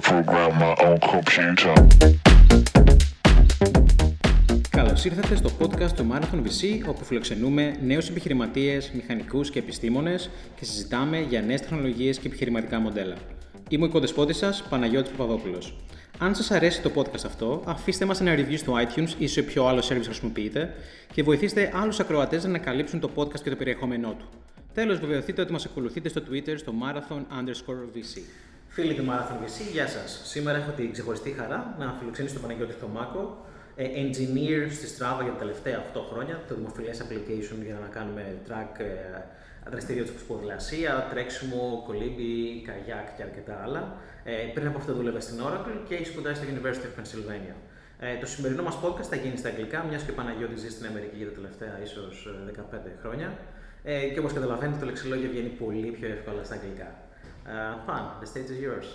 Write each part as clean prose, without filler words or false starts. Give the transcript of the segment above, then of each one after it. program my own computer. Καλώς ήρθατε στο podcast του Marathon VC, όπου φιλοξενούμε νέους επιχειρηματίες, μηχανικούς και επιστήμονες και συζητάμε για νέες τεχνολογίες και επιχειρηματικά μοντέλα. Είμαι ο οικοδεσπότης σας, Παναγιώτης Παπαδόπουλος. Αν σας αρέσει το podcast αυτό, αφήστε μας ένα review στο iTunes ή σε ποιο άλλο service χρησιμοποιείτε και βοηθήστε άλλους ακροατές να ανακαλύψουν το podcast και το περιεχόμενό του. Τέλος, βεβαιωθείτε ότι μας ακολουθείτε στο Twitter στο Marathon_VC. Φίλοι του Marathon VC, γεια σας. Σήμερα έχω την ξεχωριστή χαρά να φιλοξενήσω τον Παναγιώτη Θωμάκο, engineer στη Strava για τα τελευταία 8 χρόνια, το δημοφιλές application για να κάνουμε track δραστηριότητες όπως ποδηλασία, τρέξιμο, κολύμπι, καγιάκ και αρκετά άλλα. Πριν από αυτό δούλευε στην Oracle και έχει σπουδάσει στο University of Pennsylvania. Το σημερινό μας podcast θα γίνει στα αγγλικά, μιας και ο Παναγιώτης ζει στην Αμερική για τα τελευταία ίσως 15 χρόνια. Και όπως καταλαβαίνετε, το λεξιλόγιο βγαίνει πολύ πιο εύκολα στα αγγλικά. Pan, the stage is yours.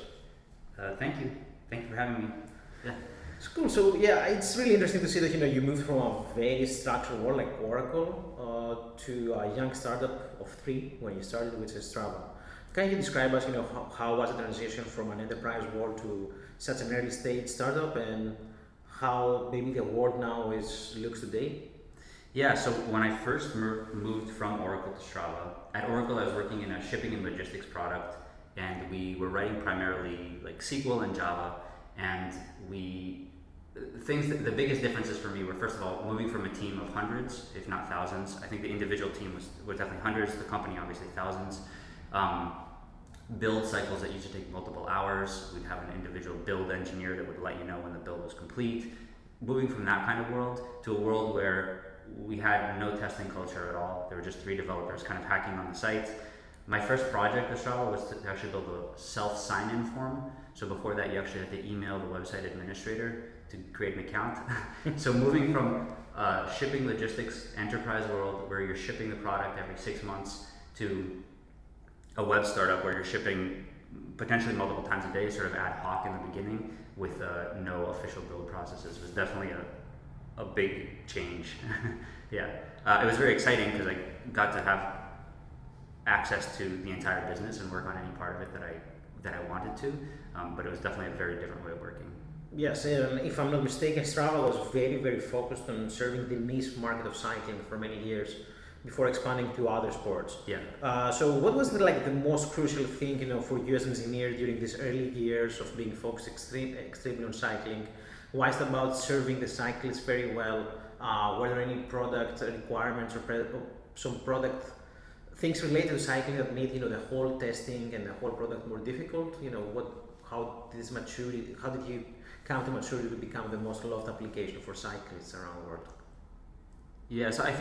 Thank you. Thank you for having me. Yeah. It's cool. So yeah, it's really interesting to see that you moved from a very structured world like Oracle to a young startup of three when you started, which is Strava. Can you describe us, how was the transition from an enterprise world to such an early stage startup, and how maybe the world now looks today? Yeah, so when I first moved from Oracle to Strava, at Oracle I was working in a shipping and logistics product, and we were writing primarily like SQL and Java, and the biggest differences for me were, first of all, moving from a team of hundreds, if not thousands. I think the individual team was definitely hundreds, the company obviously thousands. Build cycles that used to take multiple hours, we'd have an individual build engineer that would let you know when the build was complete. Moving from that kind of world to a world where we had no testing culture at all. There were just three developers kind of hacking on the site. My first project with Strava was to actually build a self sign-in form. So before that, you actually had to email the website administrator to create an account. So moving from shipping logistics enterprise world where you're shipping the product every 6 months to a web startup where you're shipping potentially multiple times a day, sort of ad hoc in the beginning with no official build processes was definitely a big change. Yeah, it was very exciting because I got to have access to the entire business and work on any part of it that I wanted to, but it was definitely a very different way of working. Yes, and if I'm not mistaken, Strava was very, very focused on serving the niche market of cycling for many years before expanding to other sports. Yeah. So what was the most crucial thing, for you as an engineer during these early years of being focused extremely on cycling? Why is it about serving the cyclists very well? Were there any product requirements or some product things related to cycling that made the whole testing and the whole product more difficult? How did you come to maturity to become the most loved application for cyclists around the world? Yeah, so I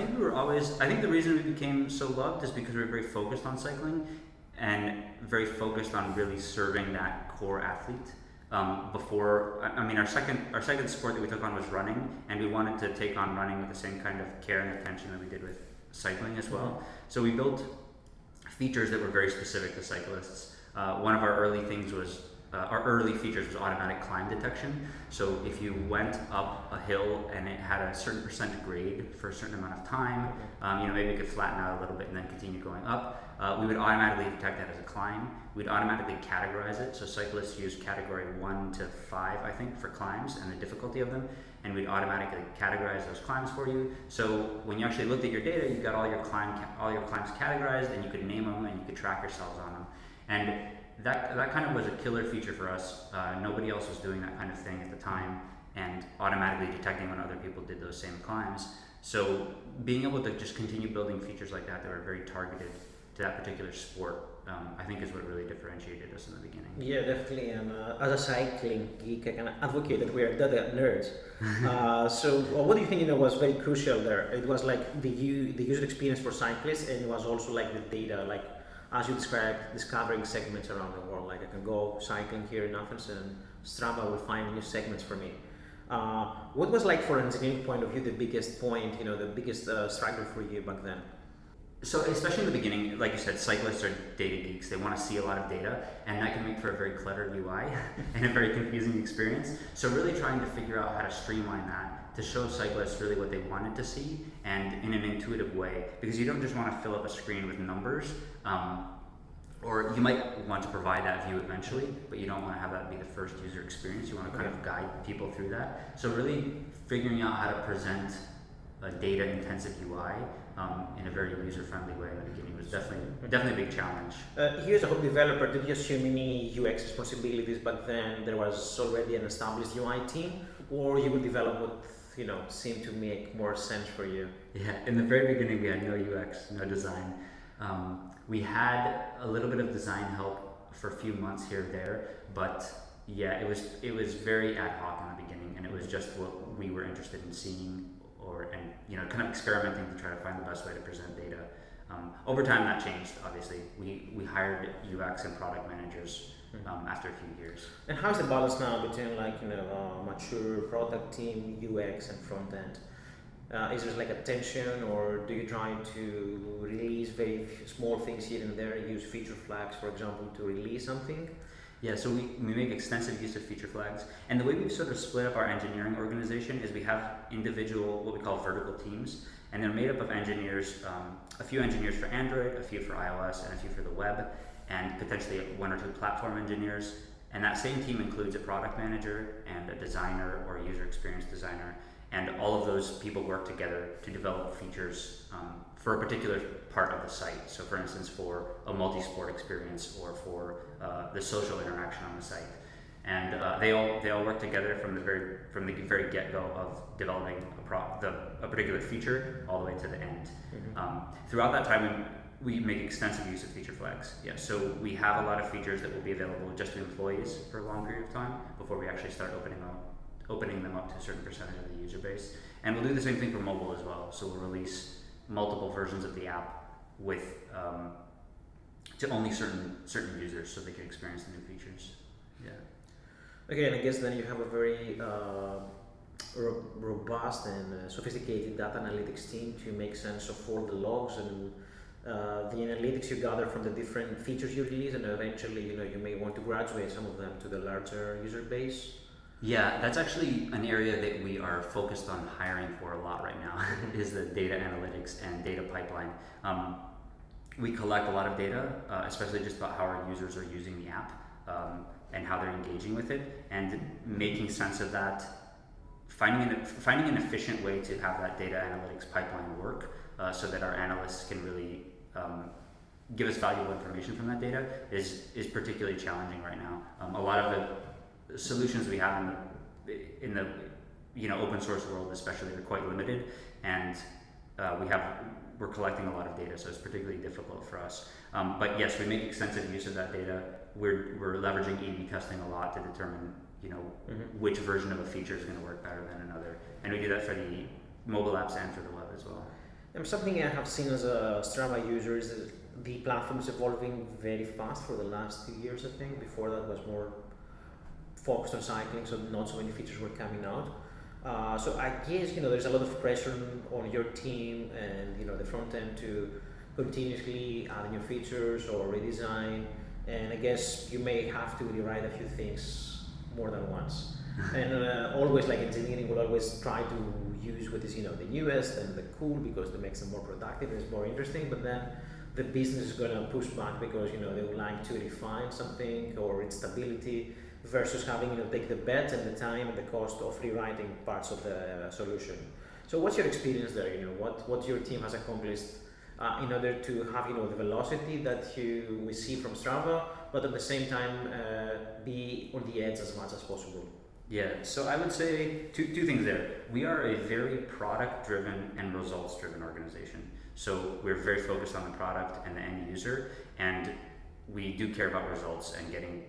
think the reason we became so loved is because we were very focused on cycling and very focused on really serving that core athlete. Our second sport that we took on was running, and we wanted to take on running with the same kind of care and attention that we did with cycling as well. So we built features that were very specific to cyclists. One of our early features was automatic climb detection. So if you went up a hill and it had a certain percent grade for a certain amount of time, maybe it could flatten out a little bit and then continue going up. We would automatically detect that as a climb. We'd automatically categorize it. So cyclists use category 1 to 5, I think, for climbs and the difficulty of them. And we'd automatically categorize those climbs for you. So when you actually looked at your data, you got all your climbs categorized, and you could name them and you could track yourselves on them. And that kind of was a killer feature for us. Nobody else was doing that kind of thing at the time, and automatically detecting when other people did those same climbs. So being able to just continue building features like that were very targeted to that particular sport, I think is what really differentiated us in the beginning. Yeah, definitely. And as a cycling geek, I can advocate that we are data nerds. So what do you think was very crucial there? It was the user experience for cyclists, and it was also the data, as you described, discovering segments around the world. I can go cycling here in Athens and Strava will find new segments for me. What was for an engineering point of view, the biggest struggle for you back then? So especially in the beginning, like you said, cyclists are data geeks. They want to see a lot of data, and that can make for a very cluttered UI and a very confusing experience. So really trying to figure out how to streamline that to show cyclists really what they wanted to see and in an intuitive way, because you don't just want to fill up a screen with numbers. or you might want to provide that view eventually, but you don't want to have that be the first user experience. You want to kind of guide people through that. So really figuring out how to present a data-intensive UI in a very user-friendly way in the beginning was definitely a big challenge. You as a whole developer did you assume any UX responsibilities, but then there was already an established UI team, or you would develop what seemed to make more sense for you? Yeah, in the very beginning we had no UX, no design. We had a little bit of design help for a few months here or there, but yeah, it was very ad hoc in the beginning, and it was just what we were interested in seeing, and kind of experimenting to try to find the best way to present data. Over time, that changed. Obviously, we hired UX and product managers after a few years. And how's the balance now between mature product team, UX, and front end? Is there a tension, or do you try to release very small things here and there, use feature flags, for example, to release something? Yeah, so we make extensive use of feature flags. And the way we've sort of split up our engineering organization is we have individual, what we call vertical teams, and they're made up of engineers, a few engineers for Android, a few for iOS, and a few for the web, and potentially one or two platform engineers. And that same team includes a product manager and a designer or a user experience designer. And all of those people work together to develop features for a particular part of the site. So for instance, for a multi-sport experience or for the social interaction on the site. And they all work together from the very get-go of developing a particular feature all the way to the end. Mm-hmm. Throughout that time, we make extensive use of feature flags. Yeah, so we have a lot of features that will be available just to employees for a long period of time before we actually start opening them up to a certain percentage of the user base. And we'll do the same thing for mobile as well. So we'll release multiple versions of the app with to only certain users so they can experience the new features. Yeah. Okay, and I guess then you have a very robust and sophisticated data analytics team to make sense of all the logs and the analytics you gather from the different features you release, and eventually you may want to graduate some of them to the larger user base. Yeah, that's actually an area that we are focused on hiring for a lot right now is the data analytics and data pipeline. We collect a lot of data, especially just about how our users are using the app and how they're engaging with it, and making sense of that, finding an efficient way to have that data analytics pipeline work so that our analysts can really give us valuable information from that data is particularly challenging right now. A lot of the solutions we have in the open source world especially are quite limited, and we're collecting a lot of data, so it's particularly difficult for us. But yes, we make extensive use of that data. We're leveraging A/B testing a lot to determine which version of a feature is going to work better than another, and we do that for the mobile apps and for the web as well. And something I have seen as a Strava user is that the platform is evolving very fast for the last 2 years. I think before that was more focused on cycling, so not so many features were coming out. So I guess there's a lot of pressure on your team and the front end to continuously add new features or redesign. And I guess you may have to rewrite a few things more than once. And always, engineering will always try to use what is the newest and the cool because it makes them more productive and it's more interesting. But then the business is going to push back because they would like to refine something or its stability, versus having take the bet and the time and the cost of rewriting parts of the solution. So what's your experience there? What your team has accomplished in order to have the velocity that we see from Strava, but at the same time be on the edge as much as possible? Yeah, so I would say two things there. We are a very product-driven and results-driven organization. So we're very focused on the product and the end user, and we do care about results and getting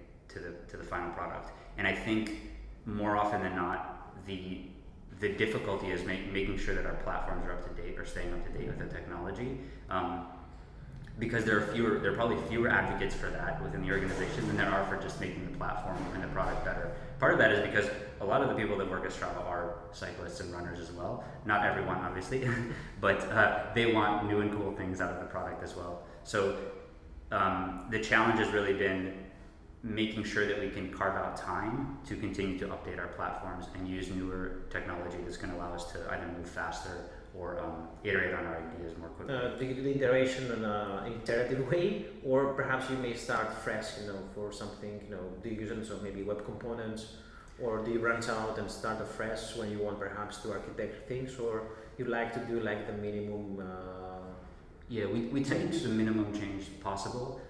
to the final product. And I think more often than not, the difficulty is making sure that our platforms are up to date or staying up to date with the technology, because there are probably fewer advocates for that within the organization than there are for just making the platform and the product better. Part of that is because a lot of the people that work at Strava are cyclists and runners as well. Not everyone, obviously, but they want new and cool things out of the product as well. So the challenge has really been making sure that we can carve out time to continue to update our platforms and use newer technology that's going to allow us to either move faster or iterate on our ideas more quickly. Do you do the iteration in an iterative way, or perhaps you may start fresh, for something, do you use it, so maybe web components, or do you branch out and start afresh when you want perhaps to architect things, or you like to do like the minimum? Yeah, we tend to do the minimum change possible.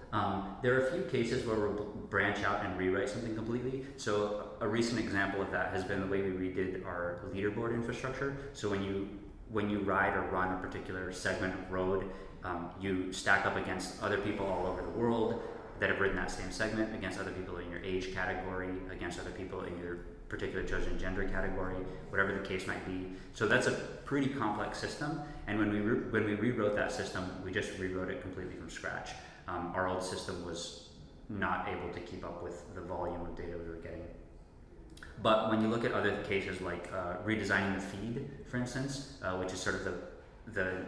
There are a few cases where we'll branch out and rewrite something completely. So a recent example of that has been the way we redid our leaderboard infrastructure. So when you ride or run a particular segment of road, you stack up against other people all over the world that have ridden that same segment, against other people in your age category, against other people in your particular chosen gender category, whatever the case might be. So that's a pretty complex system. And when we rewrote that system, we just rewrote it completely from scratch. Our old system was not able to keep up with the volume of data we were getting. But when you look at other cases like redesigning the feed, for instance, which is sort of the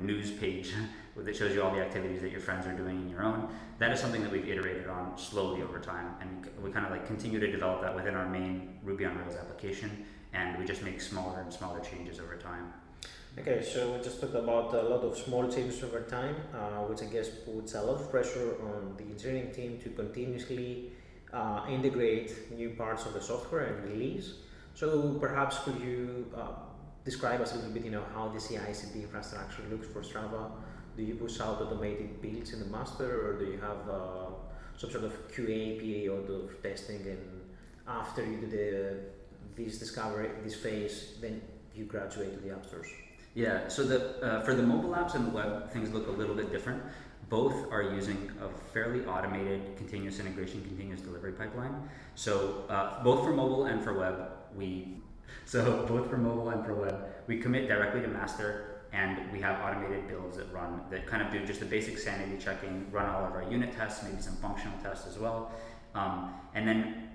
news page that shows you all the activities that your friends are doing in your own, that is something that we've iterated on slowly over time, and we kind of like continue to develop that within our main Ruby on Rails application, and we just make smaller and smaller changes over time. Okay, so we just talked about a lot of small changes over time, which I guess puts a lot of pressure on the engineering team to continuously integrate new parts of the software and release. So perhaps could you describe us a little bit, how the CI/CD infrastructure looks for Strava? Do you push out automated builds in the master, or do you have some sort of QA period of testing, and after you do this discovery, this phase, then you graduate to the app stores? Yeah, so for the mobile apps and the web, things look a little bit different. Both are using a fairly automated continuous integration, continuous delivery pipeline. So both for mobile and for web, we commit directly to master, and we have automated builds that kind of do just the basic sanity checking, run all of our unit tests, maybe some functional tests as well. And then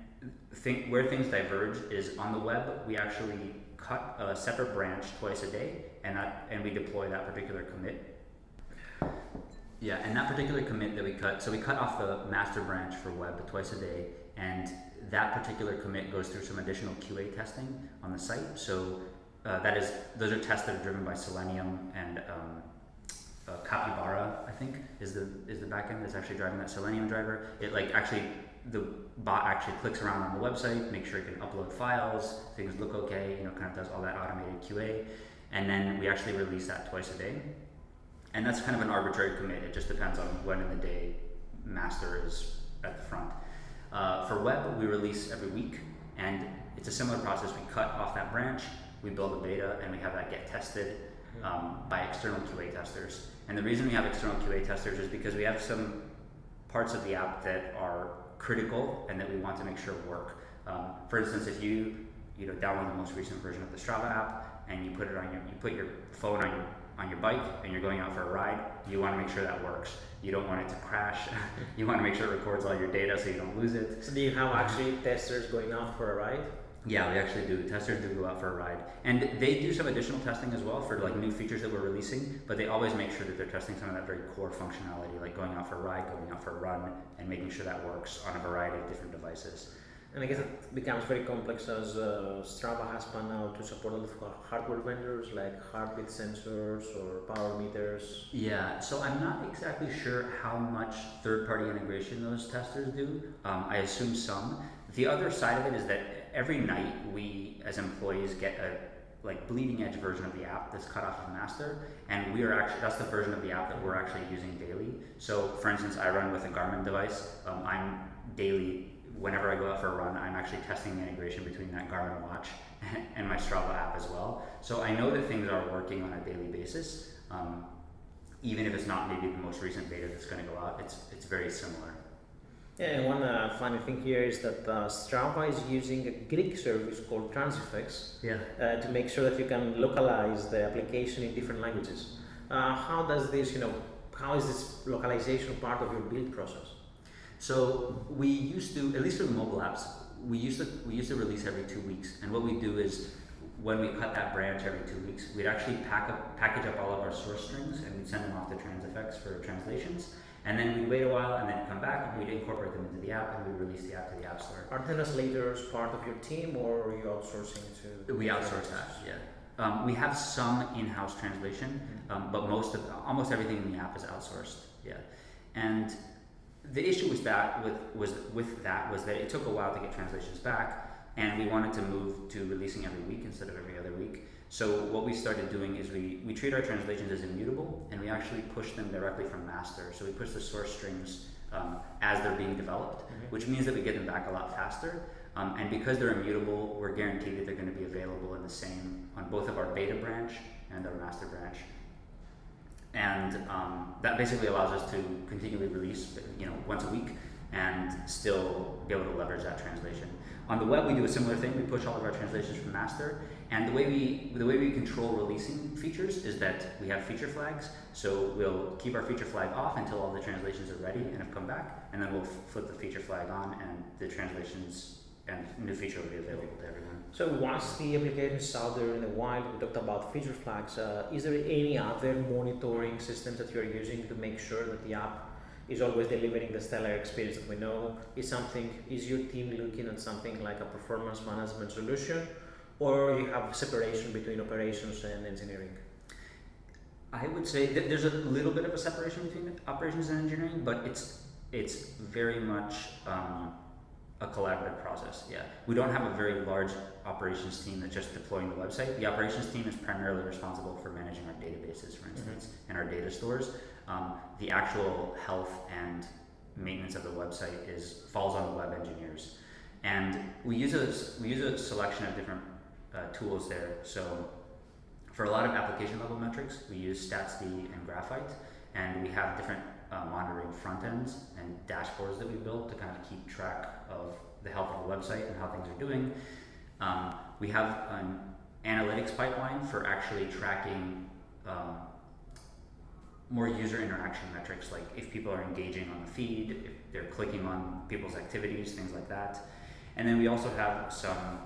where things diverge is on the web, we actually cut a separate branch twice a day, and we deploy that particular commit. Yeah, and that particular commit that we cut, so we cut off the master branch for web twice a day, and that particular commit goes through some additional QA testing on the site. So those are tests that are driven by Selenium and Capybara, I think, is the backend that's actually driving that Selenium driver. It the bot actually clicks around on the website, makes sure it can upload files, things look okay, kind of does all that automated QA, and then we actually release that twice a day. And that's kind of an arbitrary commit. It just depends on when in the day master is at the front. For web, we release every week, and it's a similar process. We cut off that branch, we build a beta, and we have that get tested by external QA testers. And the reason we have external QA testers is because we have some parts of the app that are critical and that we want to make sure work. For instance, if you download the most recent version of the Strava app and you put it on your phone on your bike and you're going out for a ride, you want to make sure that works. You don't want it to crash. You want to make sure it records all your data so you don't lose it. So do you have actually testers going out for a ride? Yeah, we actually do. Testers do go out for a ride. And they do some additional testing as well for new features that we're releasing, but they always make sure that they're testing some of that very core functionality, like going out for a ride, going out for a run, and making sure that works on a variety of different devices. And I guess it becomes very complex as Strava has spun out to support a lot of hardware vendors like heartbeat sensors or power meters. Yeah, so I'm not exactly sure how much third-party integration those testers do. I assume some. The other side of it is that every night we, as employees, get a bleeding edge version of the app that's cut off of master, and that's the version of the app that we're actually using daily. So, for instance, I run with a Garmin device. I'm daily, whenever I go out for a run, I'm actually testing the integration between that Garmin watch and my Strava app as well. So I know that things are working on a daily basis, even if it's not maybe the most recent beta that's going to go out. It's very similar. Yeah, and one funny thing here is that Strava is using a Greek service called Transifex to make sure that you can localize the application in different languages. How is this localization part of your build process? So we used to, at least for the mobile apps, we used to release every 2 weeks. And what we do is, when we cut that branch every 2 weeks, we'd actually package up all of our source strings, and we'd send them off to Transifex for translations. And then we'd wait a while and then come back and we'd incorporate them into the app, and we'd release the app to the App Store. Are translators part of your team, or are you outsourcing to? We outsource that, yeah. We have some in-house translation, but almost everything in the app is outsourced. Yeah, and the issue was that was that it took a while to get translations back, and we wanted to move to releasing every week instead of every other week. So what we started doing is we treat our translations as immutable, and we actually push them directly from master. So we push the source strings as they're being developed, which means that we get them back a lot faster. And because they're immutable, we're guaranteed that they're going to be available in the same on both of our beta branch and our master branch. And that basically allows us to continually release, once a week, and still be able to leverage that translation. On the web, we do a similar thing. We push all of our translations from master, and the way we control releasing features is that we have feature flags. So we'll keep our feature flag off until all the translations are ready and have come back, and then we'll flip the feature flag on, and the translations and new feature will be available to everyone. So once the application is out there in the wild, we talked about feature flags, is there any other monitoring systems that you're using to make sure that the app is always delivering the stellar experience that we know? Is your team looking at something like a performance management solution, or you have separation between operations and engineering? I would say that there's a little bit of a separation between operations and engineering, but it's very much a collaborative process. Yeah, we don't have a very large operations team that's just deploying the website. The operations team is primarily responsible for managing our databases, for instance, and our data stores. The actual health and maintenance of the website falls on the web engineers, and we use a selection of different tools there. So for a lot of application level metrics, we use StatsD and Graphite, and we have different monitoring front ends and dashboards that we built to kind of keep track of the health of the website and how things are doing. We have an analytics pipeline for actually tracking more user interaction metrics, like if people are engaging on the feed, if they're clicking on people's activities, things like that. And then we also have some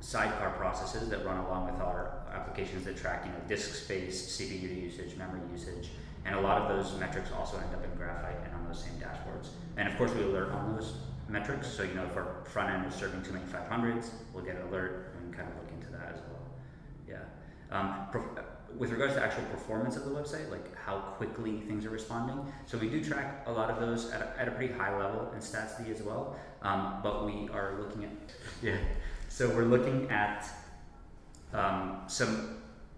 sidecar processes that run along with our applications that track, disk space, CPU usage, memory usage, and a lot of those metrics also end up in Graphite and on those same dashboards. And of course, we alert on those metrics. So, if our front end is serving too many 500s, we'll get an alert and kind of look into that as well. Yeah. With regards to actual performance of the website, like how quickly things are responding, so we do track a lot of those at a pretty high level in StatsD as well. But we are looking at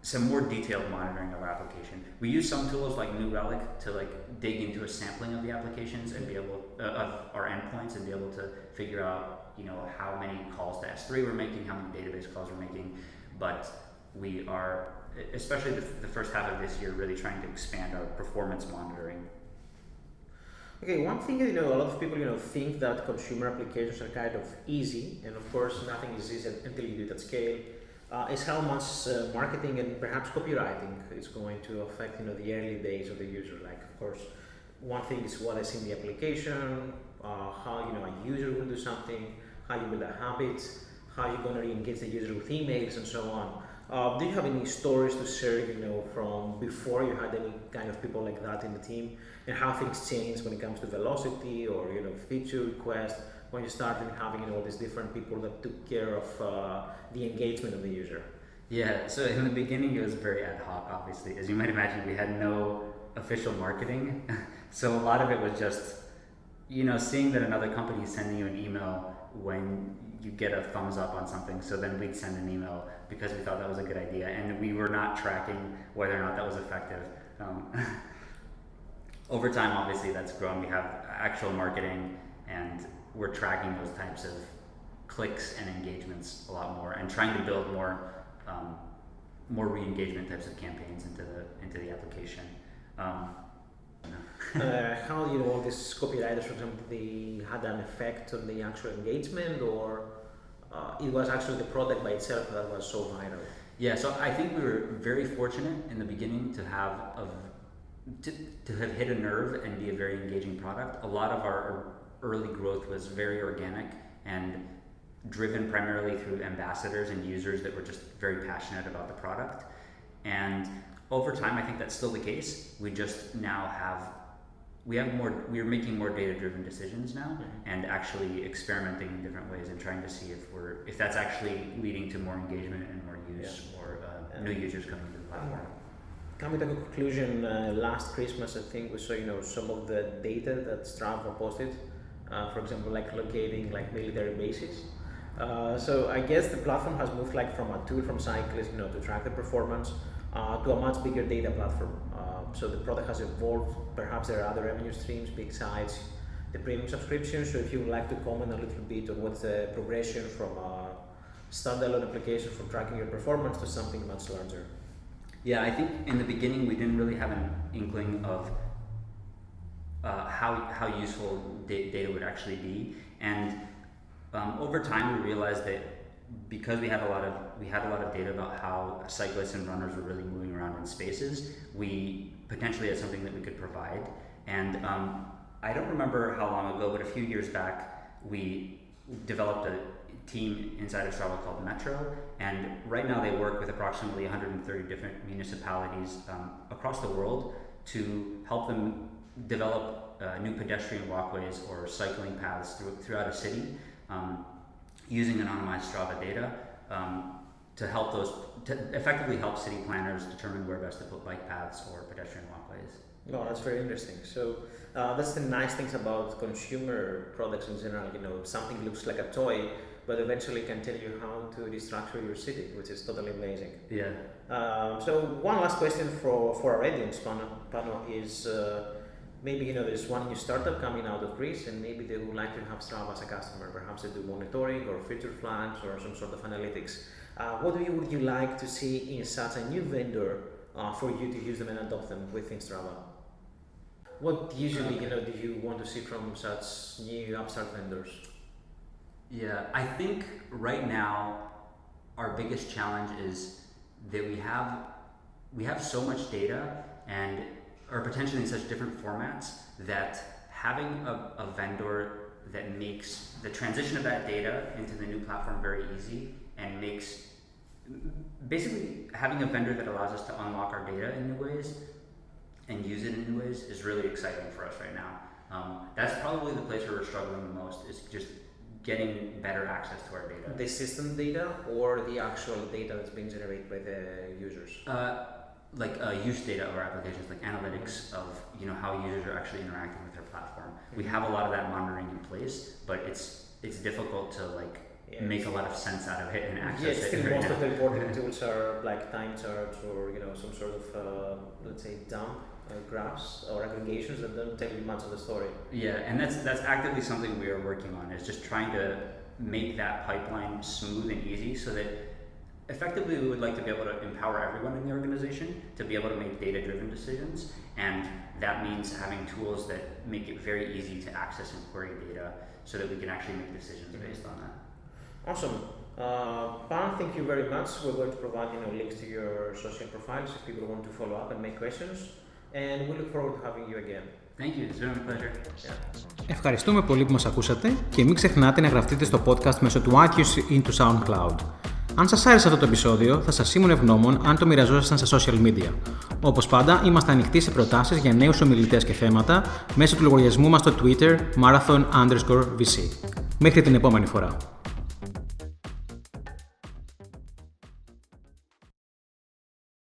some more detailed monitoring of our application. We use some tools like New Relic to dig into a sampling of the applications and be able of our endpoints and be able to figure out how many calls to S3 we're making, how many database calls we're making, but we are, especially the first half of this year, really trying to expand our performance monitoring. Okay, one thing, a lot of people, think that consumer applications are kind of easy, and of course nothing is easy until you do it at scale, is how much marketing and perhaps copywriting is going to affect, the early days of the user. Like, of course, one thing is what is in the application, how, a user will do something, how you build a habit, how you're going to re-engage the user with emails and so on. Do you have any stories to share, from before you had any kind of people like that in the team, and how things change when it comes to velocity or, feature request, when you started having, all these different people that took care of the engagement of the user? Yeah, so in the beginning it was very ad hoc, obviously. As you might imagine, we had no official marketing. So a lot of it was just, seeing that another company is sending you an email when you get a thumbs up on something, so then we'd send an email because we thought that was a good idea, and we were not tracking whether or not that was effective. Over time, obviously, that's grown. We have actual marketing, and we're tracking those types of clicks and engagements a lot more, and trying to build more re-engagement types of campaigns into the application. How all these copywriters, for example, they had an effect on the actual engagement, or it was actually the product by itself that was so viral? Yeah, so I think we were very fortunate in the beginning to have to have hit a nerve and be a very engaging product. A lot of our early growth was very organic and driven primarily through ambassadors and users that were just very passionate about the product. And over time, I think that's still the case. We just now have we're making more data-driven decisions now, and actually experimenting in different ways and trying to see if that's actually leading to more engagement and more use, or new users coming to the platform. Coming to a conclusion, last Christmas I think we saw some of the data that Strava posted, for example, like locating like military bases. So I guess the platform has moved like from a tool from cyclists, to track the performance, to a much bigger data platform. So the product has evolved. Perhaps there are other revenue streams besides the premium subscription. So if you would like to comment a little bit on what's the progression from a standalone application for tracking your performance to something much larger. Yeah, I think in the beginning we didn't really have an inkling of how useful data would actually be, and over time we realized that because we had a lot of data about how cyclists and runners were really moving around in spaces, we potentially had something that we could provide. And I don't remember how long ago, but a few years back, we developed a team inside of Strava called Metro, and right now they work with approximately 130 different municipalities across the world to help them develop new pedestrian walkways or cycling paths throughout a city, using anonymized Strava data to help to effectively help city planners determine where best to put bike paths or pedestrian walkways. No, that's very interesting. So that's the nice things about consumer products in general. Something looks like a toy, but eventually can tell you how to restructure your city, which is totally amazing. Yeah. So one last question for our audience panel is, maybe there's one new startup coming out of Greece, and maybe they would like to have Strava as a customer. Perhaps they do monitoring or feature flags or some sort of analytics. What would you like to see in such a new vendor for you to use them and adopt them within Strava? What usually do you want to see from such new upstart vendors? Yeah, I think right now our biggest challenge is that we have so much data and are potentially in such different formats that having a vendor that makes the transition of that data into the new platform very easy, and makes basically having a vendor that allows us to unlock our data in new ways and use it in new ways is really exciting for us right now. That's probably the place where we're struggling the most, is just getting better access to our data. The system data or the actual data that's being generated by the users? Use data of our applications, like analytics of how users are actually interacting with their platform. We have a lot of that monitoring in place, but it's difficult to make a lot of sense out of it and access it. Still most of the important tools are like time charts or some sort of let's say dump graphs or aggregations that don't tell you much of the story. Yeah, and that's actively something we are working on, is just trying to make that pipeline smooth and easy, so that effectively we would like to be able to empower everyone in the organization to be able to make data-driven decisions, and that means having tools that make it very easy to access and query data so that we can actually make decisions based on that. Awesome. Pan, thank you very much. We're going to provide links to your social profiles if people want to follow up and make questions, and we look forward to having you again. Thank you. It's been a pleasure. Ευχαριστούμε πολύ που μας ακούσατε, και μην ξεχνάτε να γραφτείτε στο podcast μέσω του iTunes ή του SoundCloud. Αν σας άρεσε αυτό το επεισόδιο, θα σας ήμουν ευγνώμων αν το μοιραζόσασταν στα social media. Όπως πάντα, είμαστε ανοιχτοί σε προτάσεις για νέους ομιλητές και θέματα μέσω του λογαριασμού μας στο Twitter, marathon_vc. Μέχρι την επόμενη φορά.